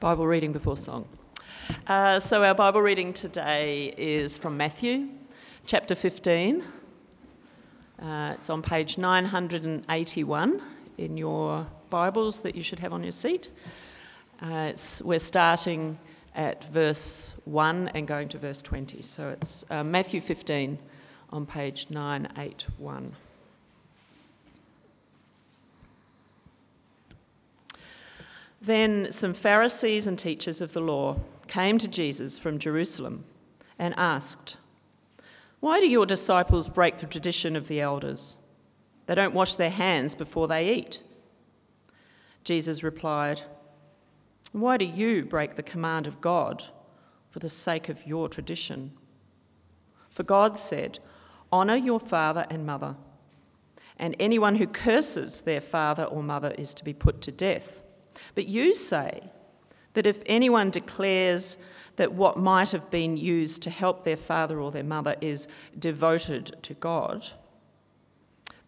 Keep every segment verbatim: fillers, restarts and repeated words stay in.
Bible reading before song. Uh, so our Bible reading today is from Matthew, chapter fifteen. Uh, it's on page nine hundred eighty-one in your Bibles that you should have on your seat. Uh, it's, we're starting at verse one and going to verse twenty. So it's uh, Matthew fifteen on page nine eighty-one. Then some Pharisees and teachers of the law came to Jesus from Jerusalem and asked, "Why do your disciples break the tradition of the elders? They don't wash their hands before they eat." Jesus replied, "Why do you break the command of God for the sake of your tradition? For God said, 'Honour your father and mother,' and anyone who curses their father or mother is to be put to death. But you say that if anyone declares that what might have been used to help their father or their mother is devoted to God,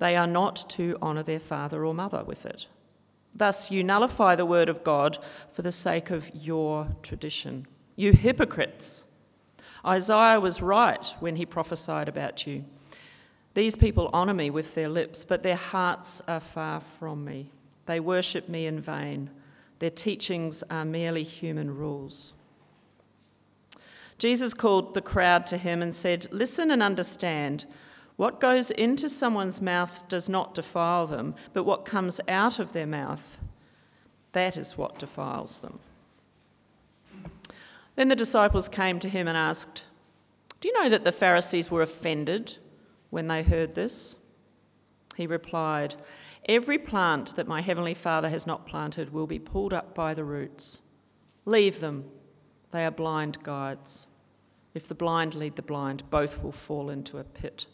they are not to honour their father or mother with it. Thus you nullify the word of God for the sake of your tradition. You hypocrites! Isaiah was right when he prophesied about you. 'These people honour me with their lips, but their hearts are far from me. They worship me in vain. Their teachings are merely human rules.'" Jesus called the crowd to him and said, "Listen and understand. What goes into someone's mouth does not defile them, but what comes out of their mouth, that is what defiles them." Then the disciples came to him and asked, "Do you know that the Pharisees were offended when they heard this?" He replied, "Every plant that my heavenly Father has not planted will be pulled up by the roots. Leave them. They are blind guides. If the blind lead the blind, both will fall into a pit."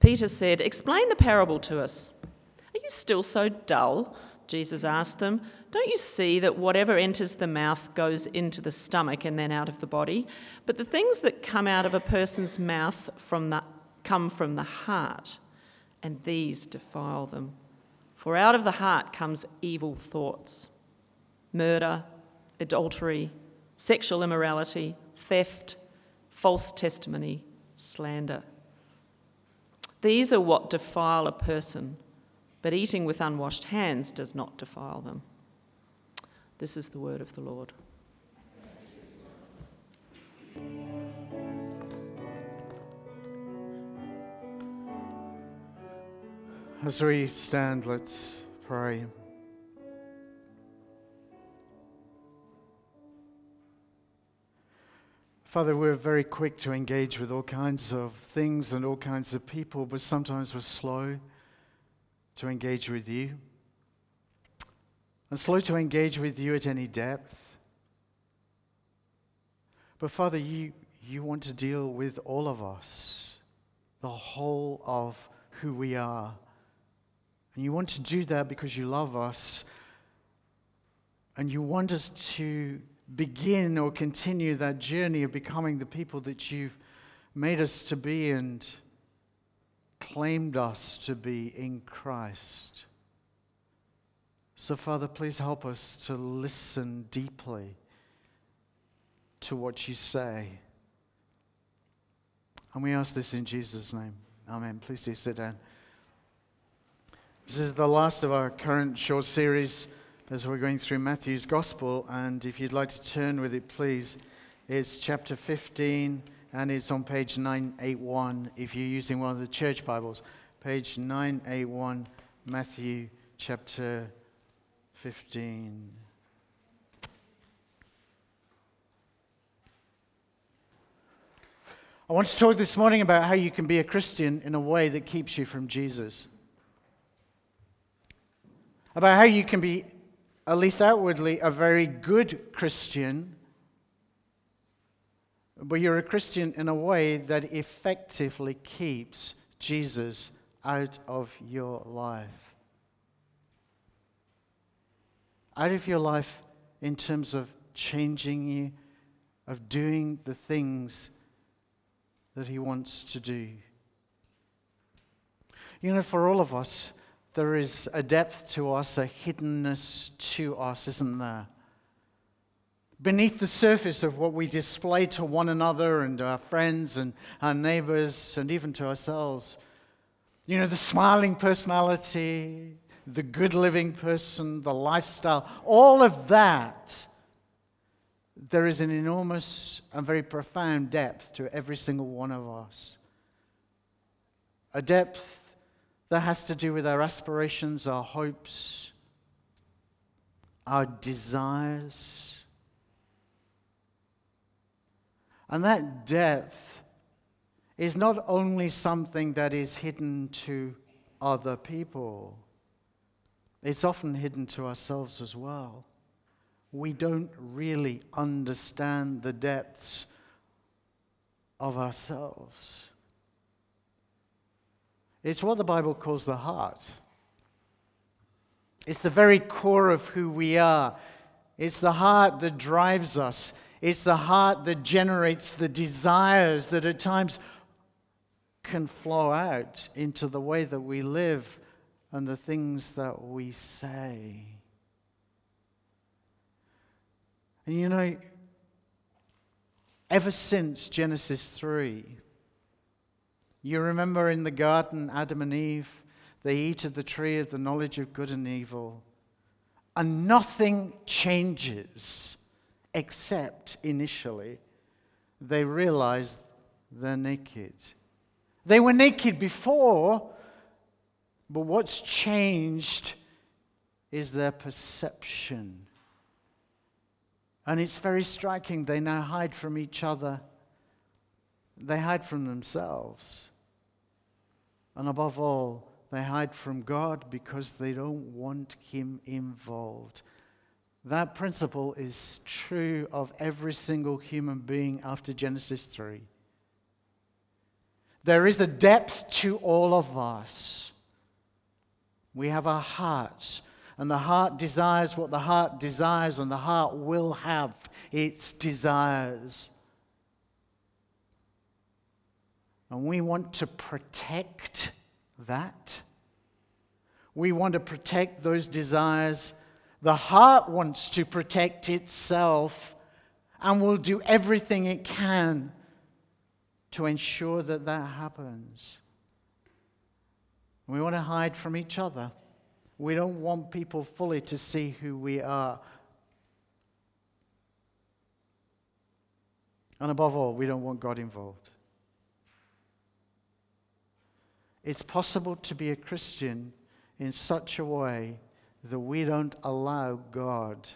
Peter said, "Explain the parable to us." "Are you still so dull?" Jesus asked them. "Don't you see that whatever enters the mouth goes into the stomach and then out of the body? But the things that come out of a person's mouth from the, come from the heart, and these defile them. For out of the heart comes evil thoughts, murder, adultery, sexual immorality, theft, false testimony, slander. These are what defile a person, but eating with unwashed hands does not defile them." This is the word of the Lord. As we stand, let's pray. Father, we're very quick to engage with all kinds of things and all kinds of people, but sometimes we're slow to engage with you. And slow to engage with you at any depth. But Father, you, you want to deal with all of us, the whole of who we are. And you want to do that because you love us, and you want us to begin or continue that journey of becoming the people that you've made us to be and claimed us to be in Christ. So, Father, please help us to listen deeply to what you say. And we ask this in Jesus' name. Amen. Please do sit down. This is the last of our current short series as we're going through Matthew's Gospel, and if you'd like to turn with it, please, it's chapter fifteen, and it's on page nine eighty-one, if you're using one of the church Bibles, page nine eighty-one, Matthew chapter fifteen. I want to talk this morning about how you can be a Christian in a way that keeps you from Jesus. About how you can be, at least outwardly, a very good Christian, but you're a Christian in a way that effectively keeps Jesus out of your life. Out of your life in terms of changing you, of doing the things that he wants to do. You know, for all of us, there is a depth to us, a hiddenness to us, isn't there? beneath the surface of what we display to one another and our friends and our neighbors and even to ourselves. You know, the smiling personality, the good living person, the lifestyle, all of that, there is an enormous and very profound depth to every single one of us. A depth that has to do with our aspirations, our hopes, our desires. And that depth is not only something that is hidden to other people, it's often hidden to ourselves as well. We don't really understand the depths of ourselves. It's what the Bible calls the heart. It's the very core of who we are. It's the heart that drives us. It's the heart that generates the desires that at times can flow out into the way that we live and the things that we say. And you know, ever since Genesis three, you remember in the garden, Adam and Eve, they eat of the tree of the knowledge of good and evil, and nothing changes. Except initially, they realized they're naked. They were naked before, but what's changed is their perception. And it's very striking. They now hide from each other. They hide from themselves. And above all, they hide from God because they don't want Him involved. That principle is true of every single human being after Genesis three. There is a depth to all of us. We have our hearts, and the heart desires what the heart desires, and the heart will have its desires. And we want to protect that. We want to protect those desires. The heart wants to protect itself and will do everything it can to ensure that that happens. We want to hide from each other. We don't want people fully to see who we are. And above all, we don't want God involved. It's possible to be a Christian in such a way that we don't allow God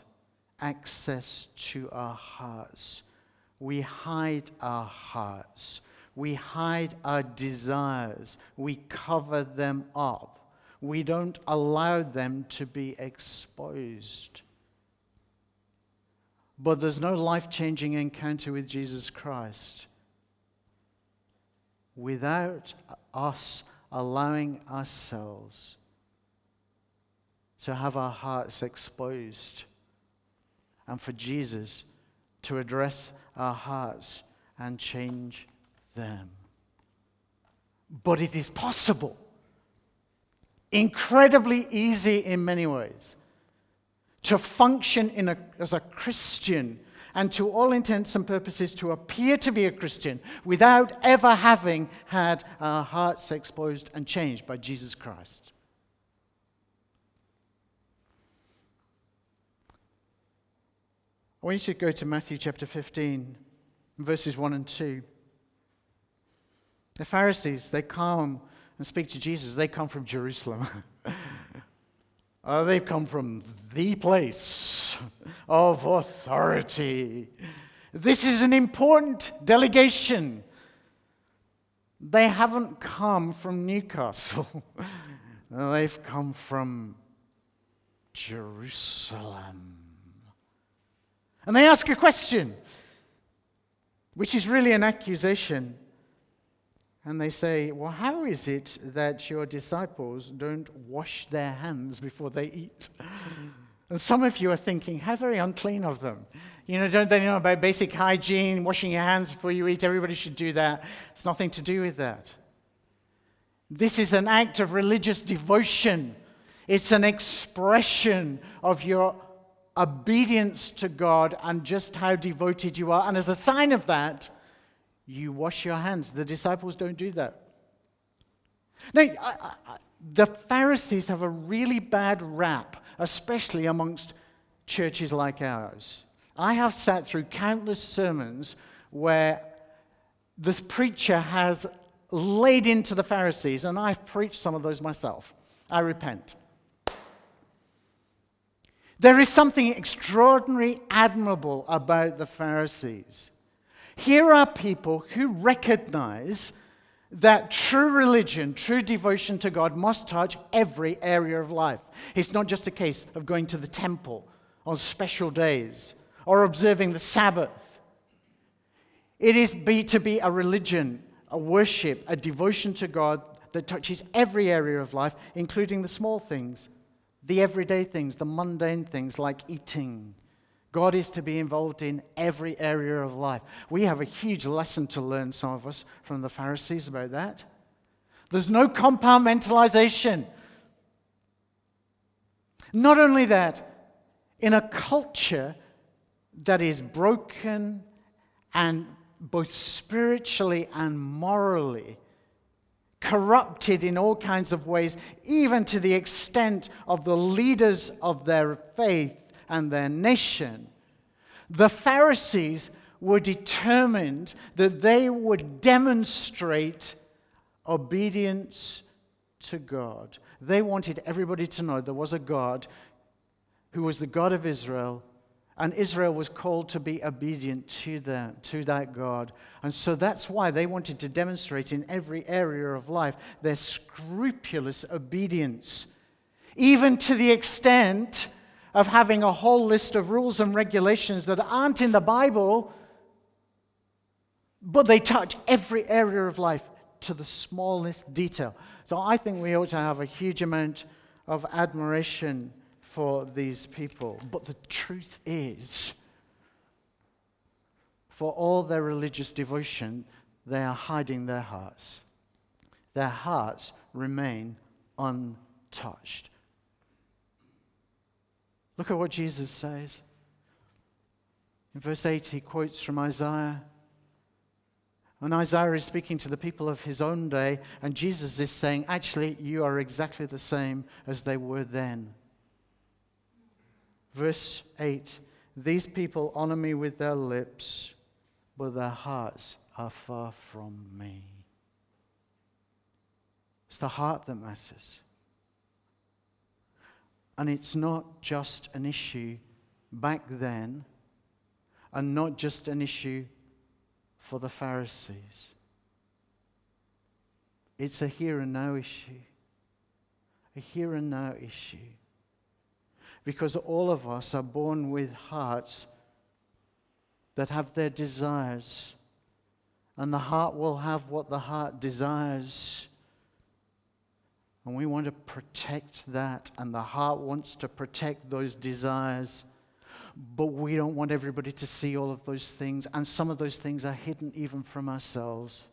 access to our hearts. We hide our hearts. We hide our desires. We cover them up. We don't allow them to be exposed. But there's no life-changing encounter with Jesus Christ without us allowing ourselves to have our hearts exposed, and for Jesus to address our hearts and change them. But it is possible, incredibly easy in many ways, to function in a, as a Christian and to all intents and purposes to appear to be a Christian without ever having had our hearts exposed and changed by Jesus Christ. I want you to go to Matthew chapter fifteen, verses one and two. The Pharisees, they come and speak to Jesus. They come from Jerusalem. uh, they've come from the place of authority. This is an important delegation. They haven't come from Newcastle. They've come from Jerusalem. And they ask a question, which is really an accusation. And they say, well, how is it that your disciples don't wash their hands before they eat? And some of you are thinking, how very unclean of them. You know, don't they know about basic hygiene, washing your hands before you eat? Everybody should do that. It's nothing to do with that. This is an act of religious devotion. It's an expression of your obedience to God and just how devoted you are. And as a sign of that, you wash your hands. The disciples don't do that. Now, I, I, the Pharisees have a really bad rap, especially amongst churches like ours. I have sat through countless sermons where this preacher has laid into the Pharisees, and I've preached some of those myself. I repent. There is something extraordinary, admirable about the Pharisees. Here are people who recognize that true religion, true devotion to God must touch every area of life. It's not just a case of going to the temple on special days or observing the Sabbath. It is be to be a religion, a worship, a devotion to God that touches every area of life, including the small things, the everyday things, the mundane things like eating. God is to be involved in every area of life. We have a huge lesson to learn, some of us, from the Pharisees about that. There's no compartmentalization. Not only that, in a culture that is broken and both spiritually and morally corrupted in all kinds of ways, even to the extent of the leaders of their faith and their nation, the Pharisees were determined that they would demonstrate obedience to God. They wanted everybody to know there was a God who was the God of Israel, and Israel was called to be obedient to them, to that God. And so that's why they wanted to demonstrate in every area of life their scrupulous obedience, even to the extent of having a whole list of rules and regulations that aren't in the Bible, but they touch every area of life to the smallest detail. So I think we ought to have a huge amount of admiration for these people. But the truth is, for all their religious devotion, they are hiding their hearts. Their hearts remain untouched. Look at what Jesus says. In verse eight, he quotes from Isaiah. And Isaiah is speaking to the people of his own day, and Jesus is saying, actually, you are exactly the same as they were then. Verse eight, these people honor me with their lips, but their hearts are far from me. It's the heart that matters. And it's not just an issue back then, and not just an issue for the Pharisees. It's a here and now issue. A here and now issue. Because all of us are born with hearts that have their desires, and the heart will have what the heart desires. And we want to protect that, and the heart wants to protect those desires. But we don't want everybody to see all of those things, and some of those things are hidden even from ourselves.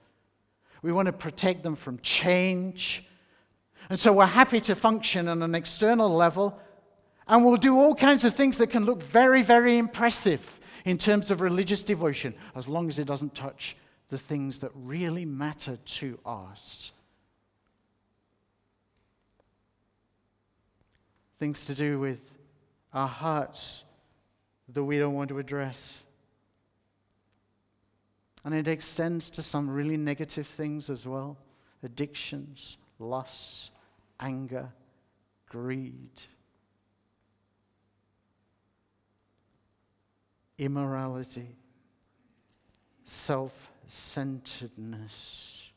We want to protect them from change. And so we're happy to function on an external level, and we'll do all kinds of things that can look very, very impressive in terms of religious devotion, as long as it doesn't touch the things that really matter to us. Things to do with our hearts that we don't want to address. And it extends to some really negative things as well. Addictions, lust, anger, greed, immorality, self-centeredness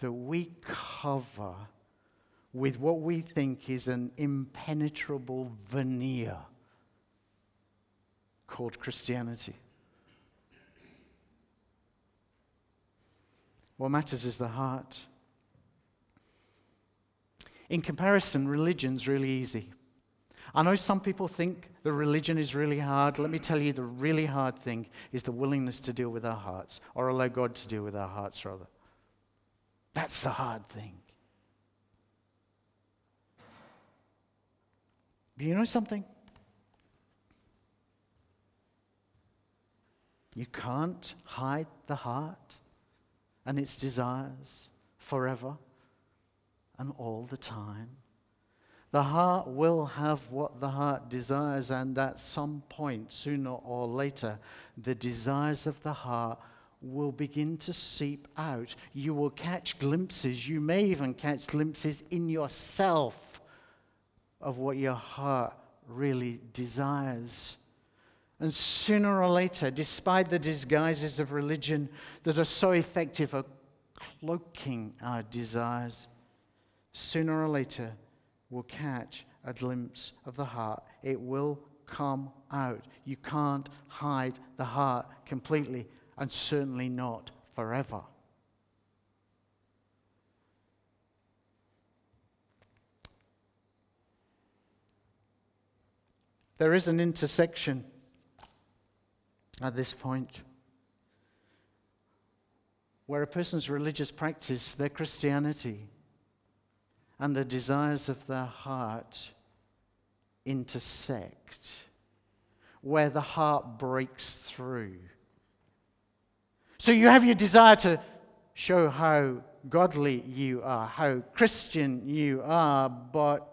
that we cover with what we think is an impenetrable veneer called Christianity. What matters is the heart. In comparison, religion's really easy. I know some people think the religion is really hard. Let me tell you, the really hard thing is the willingness to deal with our hearts, or allow God to deal with our hearts, rather. That's the hard thing. But you know something? You can't hide the heart and its desires forever and all the time. The heart will have what the heart desires, and at some point, sooner or later, the desires of the heart will begin to seep out. You will catch glimpses. You may even catch glimpses in yourself of what your heart really desires. And sooner or later, despite the disguises of religion that are so effective at cloaking our desires, sooner or later, will catch a glimpse of the heart. It will come out. You can't hide the heart completely, and certainly not forever. There is an intersection at this point where a person's religious practice, their Christianity, and the desires of their heart intersect, where the heart breaks through. So you have your desire to show how godly you are, how Christian you are, but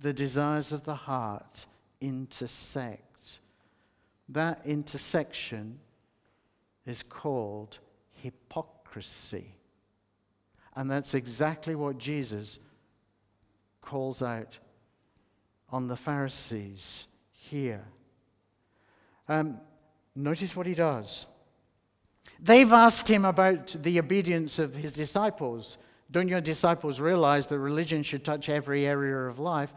the desires of the heart intersect. That intersection is called hypocrisy. And that's exactly what Jesus calls out on the Pharisees here. Um, notice what he does. They've asked him about the obedience of his disciples. Don't your disciples realize that religion should touch every area of life?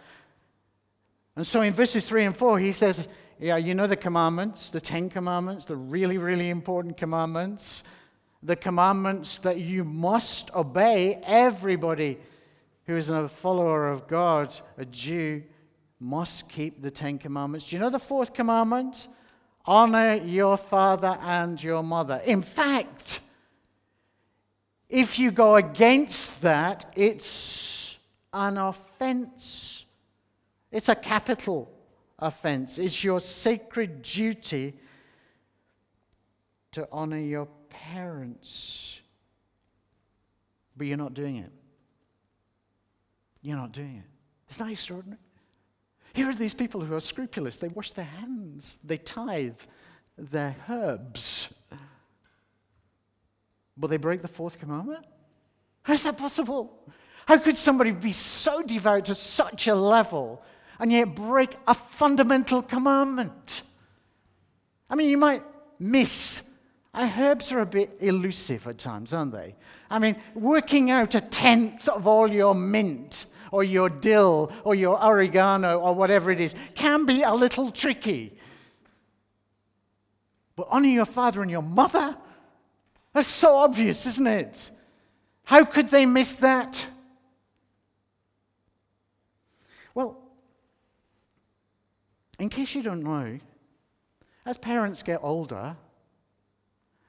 And so in verses three and four, he says, yeah, you know the commandments, the Ten Commandments, the really, really important commandments, the commandments that you must obey. Everybody who is a follower of God, a Jew, must keep the Ten Commandments. Do you know the fourth commandment? Honor your father and your mother. In fact, if you go against that, it's an offense. It's a capital offense. It's your sacred duty to honor your parents. But you're not doing it. You're not doing it. Isn't that extraordinary? Here are these people who are scrupulous. They wash their hands. They tithe their herbs. But they break the fourth commandment? How is that possible? How could somebody be so devout to such a level and yet break a fundamental commandment? I mean, you might miss. Our herbs are a bit elusive at times, aren't they? I mean, working out a tenth of all your mint or your dill or your oregano or whatever it is can be a little tricky. But honor your father and your mother? That's so obvious, isn't it? How could they miss that? Well, in case you don't know, as parents get older,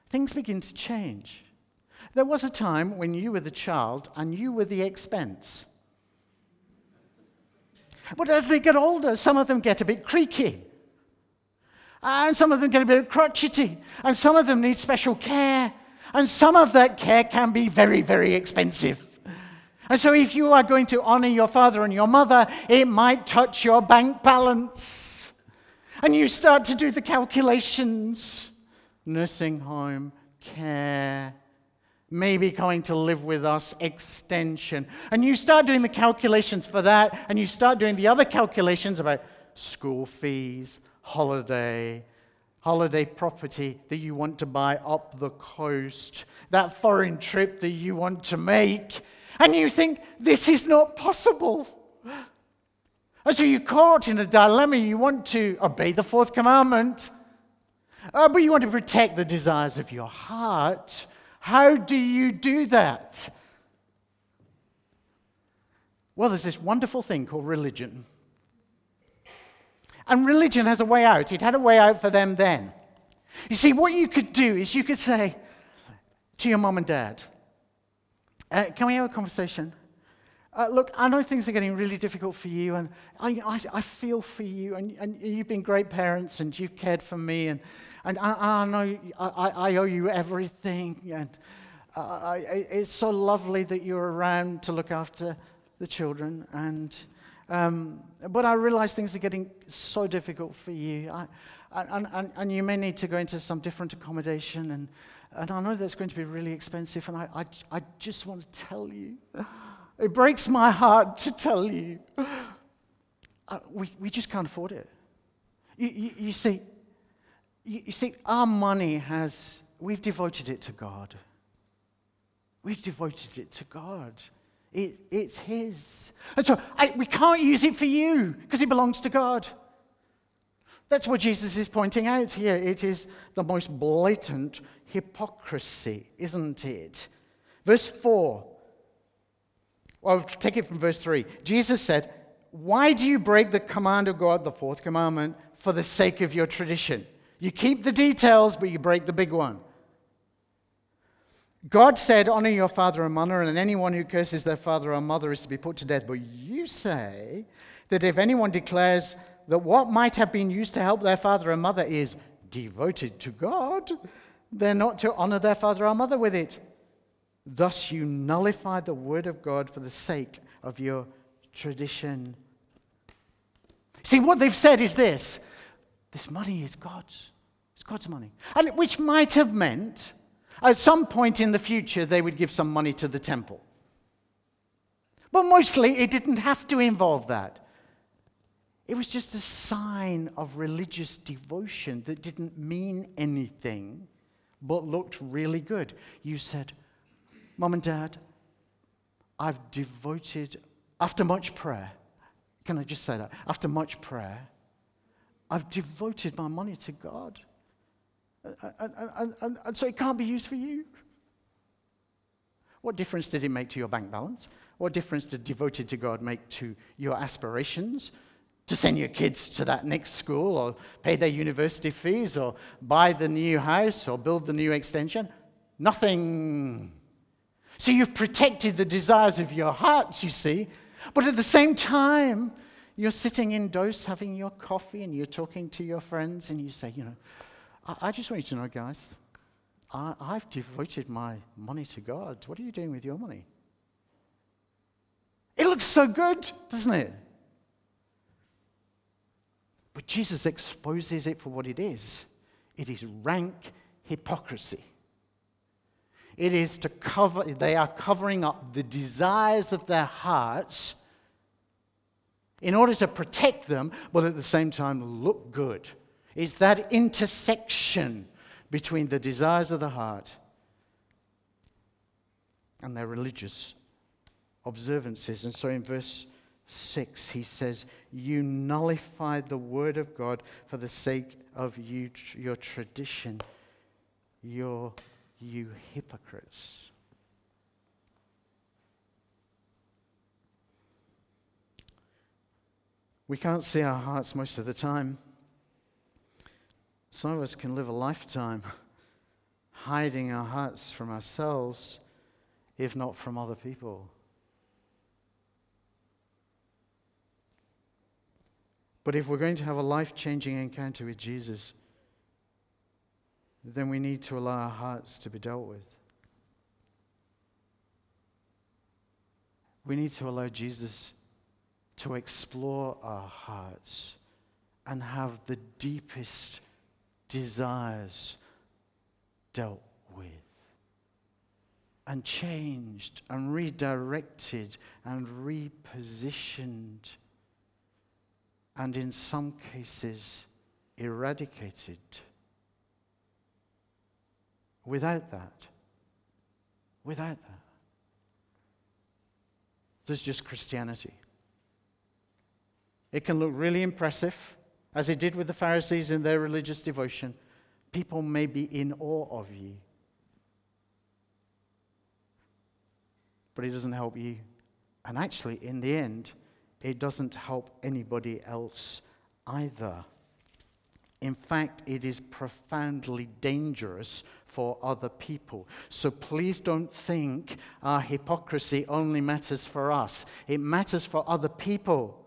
things begin to change. There was a time when you were the child and you were the expense. But as they get older, some of them get a bit creaky. And some of them get a bit crotchety. And some of them need special care. And some of that care can be very, very expensive. And so if you are going to honor your father and your mother, it might touch your bank balance. And you start to do the calculations. Nursing home care, maybe coming to live with us extension. And you start doing the calculations for that, and you start doing the other calculations about school fees, holiday, holiday property that you want to buy up the coast, that foreign trip that you want to make. And you think, this is not possible. And so you're caught in a dilemma. You want to obey the fourth commandment, Uh, but you want to protect the desires of your heart. How do you do that? Well, there's this wonderful thing called religion. And religion has a way out. It had a way out for them then. You see, what you could do is you could say to your mom and dad, uh, can we have a conversation? Uh, look, I know things are getting really difficult for you, and I, I, I feel for you, and, and you've been great parents, and you've cared for me, and and I, I know I, I owe you everything, and I, I, it's so lovely that you're around to look after the children, and um, but I realize things are getting so difficult for you, I, and, and, and you may need to go into some different accommodation, and, and I know that's going to be really expensive, and I, I, I just want to tell you, it breaks my heart to tell you, uh, we, we just can't afford it. You, you, you see, you, you see, our money has, we've devoted it to God. We've devoted it to God. It, it's His. And so I, we can't use it for you because it belongs to God. That's what Jesus is pointing out here. It is the most blatant hypocrisy, isn't it? Verse four. I'll take it from verse three. Jesus said, "Why do you break the command of God, the fourth commandment, for the sake of your tradition? You keep the details, but you break the big one." God said, "Honor your father and mother, and anyone who curses their father or mother is to be put to death." But you say that if anyone declares that what might have been used to help their father and mother is devoted to God, they're not to honor their father or mother with it. Thus you nullify the word of God for the sake of your tradition. See, what they've said is this. This money is God's. It's God's money. And which might have meant at some point in the future they would give some money to the temple. But mostly it didn't have to involve that. It was just a sign of religious devotion that didn't mean anything but looked really good. You said, "Mom and Dad, I've devoted, after much prayer," can I just say that? After much prayer, I've devoted my money to God. And, and, and, and so it can't be used for you. What difference did it make to your bank balance? What difference did devoted to God make to your aspirations? To send your kids to that next school, or pay their university fees, or buy the new house, or build the new extension? Nothing. So you've protected the desires of your hearts, you see, but at the same time, you're sitting indoors having your coffee and you're talking to your friends and you say, you know, I, I just want you to know, guys, I, I've devoted my money to God. What are you doing with your money? It looks so good, doesn't it? But Jesus exposes it for what it is. It is rank hypocrisy. It is to cover, they are covering up the desires of their hearts in order to protect them, but at the same time look good. It's that intersection between the desires of the heart and their religious observances. And so in verse six, he says, "You nullify the word of God for the sake of you, your tradition, your you hypocrites." We can't see our hearts most of the time. Some of us can live a lifetime hiding our hearts from ourselves, if not from other people. But if we're going to have a life-changing encounter with Jesus, then we need to allow our hearts to be dealt with. We need to allow Jesus to explore our hearts and have the deepest desires dealt with and changed and redirected and repositioned and in some cases eradicated. Without that, without that, there's just Christianity. It can look really impressive, as it did with the Pharisees in their religious devotion. People may be in awe of you, but it doesn't help you. And actually, in the end, it doesn't help anybody else either. In fact, it is profoundly dangerous for other people. So please don't think our hypocrisy only matters for us. It matters for other people.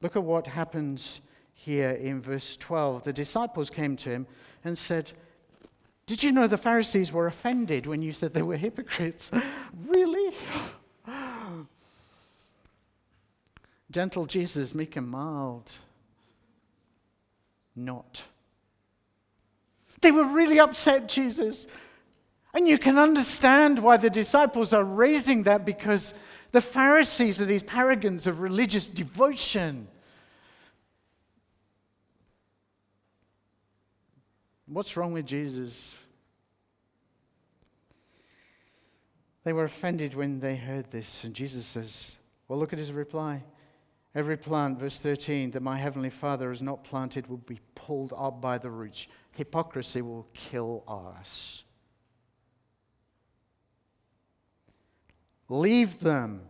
Look at what happens here in verse twelve. The disciples came to him and said, "Did you know the Pharisees were offended when you said they were hypocrites?" Really? Gentle Jesus, meek and mild. Not. They were really upset, Jesus. And you can understand why the disciples are raising that, because the Pharisees are these paragons of religious devotion. What's wrong with Jesus? They were offended when they heard this. And Jesus says, well, look at his reply. Every plant, verse thirteen, that my heavenly Father has not planted will be pulled up by the roots. Hypocrisy will kill us. Leave them,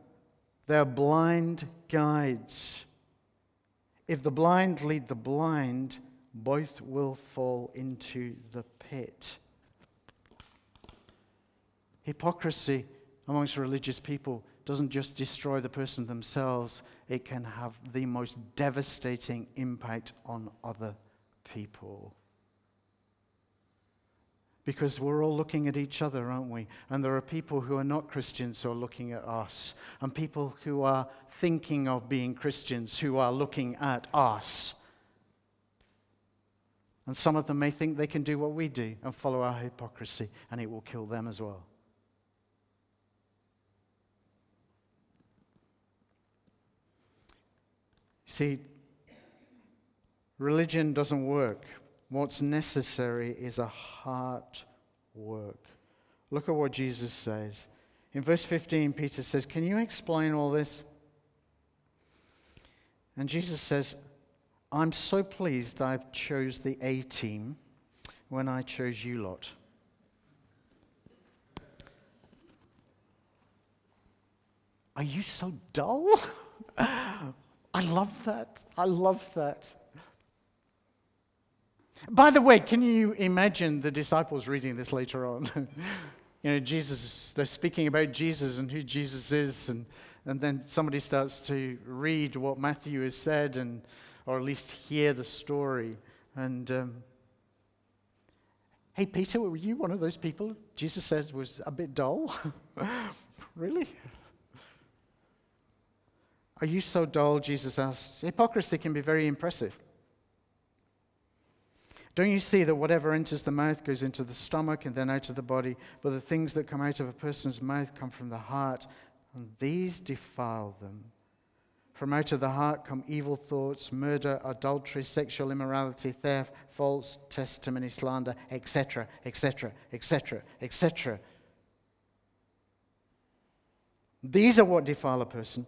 their blind guides. If the blind lead the blind, both will fall into the pit. Hypocrisy amongst religious people doesn't just destroy the person themselves, it can have the most devastating impact on other people. Because we're all looking at each other, aren't we? And there are people who are not Christians who are looking at us. And people who are thinking of being Christians who are looking at us. And some of them may think they can do what we do and follow our hypocrisy, and it will kill them as well. See, religion doesn't work. What's necessary is a heart work. Look at what Jesus says. In verse fifteen, Peter says, "Can you explain all this?" And Jesus says, "I'm so pleased I chose the A team when I chose you lot." Are you so dull? I love that. I love that. By the way, can you imagine the disciples reading this later on? You know, Jesus, they're speaking about Jesus and who Jesus is, and, and then somebody starts to read what Matthew has said, and or at least hear the story. And, um, hey, Peter, were you one of those people Jesus said was a bit dull? Really? Are you so dull? Jesus asked. Hypocrisy can be very impressive. Don't you see that whatever enters the mouth goes into the stomach and then out of the body, but the things that come out of a person's mouth come from the heart, and these defile them. From out of the heart come evil thoughts, murder, adultery, sexual immorality, theft, false testimony, slander, et cetera, et cetera, et cetera, et cetera. These are what defile a person,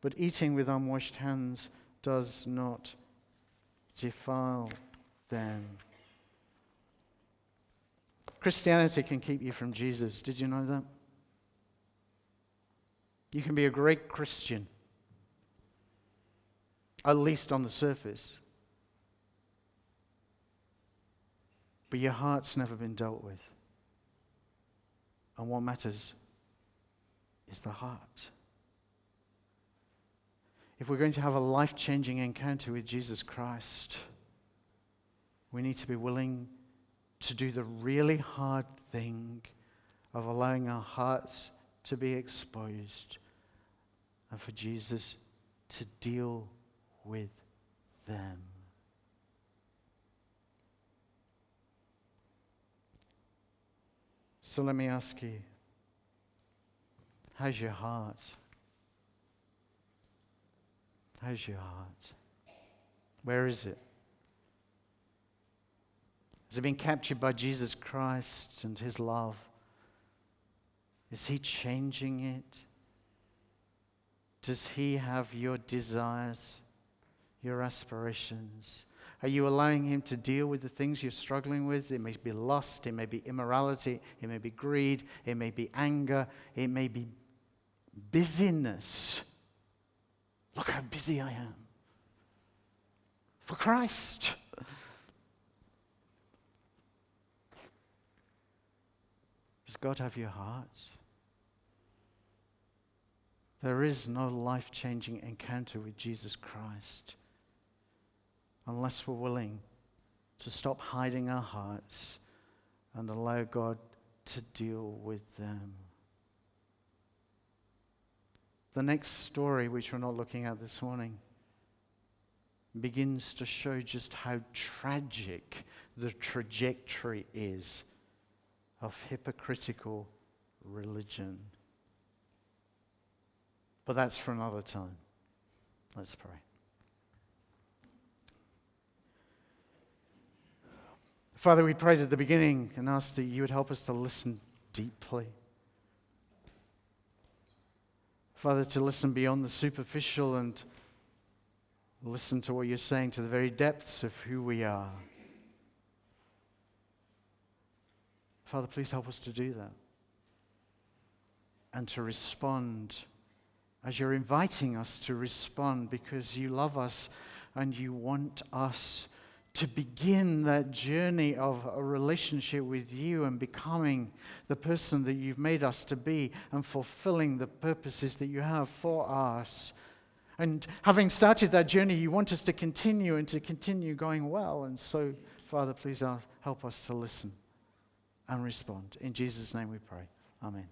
but eating with unwashed hands does not defile them. Christianity can keep you from Jesus. Did you know that? You can be a great Christian, at least on the surface, but your heart's never been dealt with. And what matters is the heart. If we're going to have a life-changing encounter with Jesus Christ, we need to be willing to do the really hard thing of allowing our hearts to be exposed and for Jesus to deal with them. So let me ask you, how's your heart? How's your heart? Where is it? Has it been captured by Jesus Christ and his love? Is he changing it? Does he have your desires, your aspirations? Are you allowing him to deal with the things you're struggling with? It may be lust, it may be immorality, it may be greed, it may be anger, it may be busyness. Look how busy I am. For Christ. Does God have your heart? There is no life-changing encounter with Jesus Christ unless we're willing to stop hiding our hearts and allow God to deal with them. The next story, which we're not looking at this morning, begins to show just how tragic the trajectory is of hypocritical religion. But that's for another time. Let's pray. Father, we prayed at the beginning and asked that you would help us to listen deeply. Father, to listen beyond the superficial and listen to what you're saying, to the very depths of who we are. Father, please help us to do that and to respond as you're inviting us to respond, because you love us and you want us to begin that journey of a relationship with you and becoming the person that you've made us to be and fulfilling the purposes that you have for us. And having started that journey, you want us to continue and to continue going well. And so, Father, please help us to listen and respond. In Jesus' name we pray. Amen.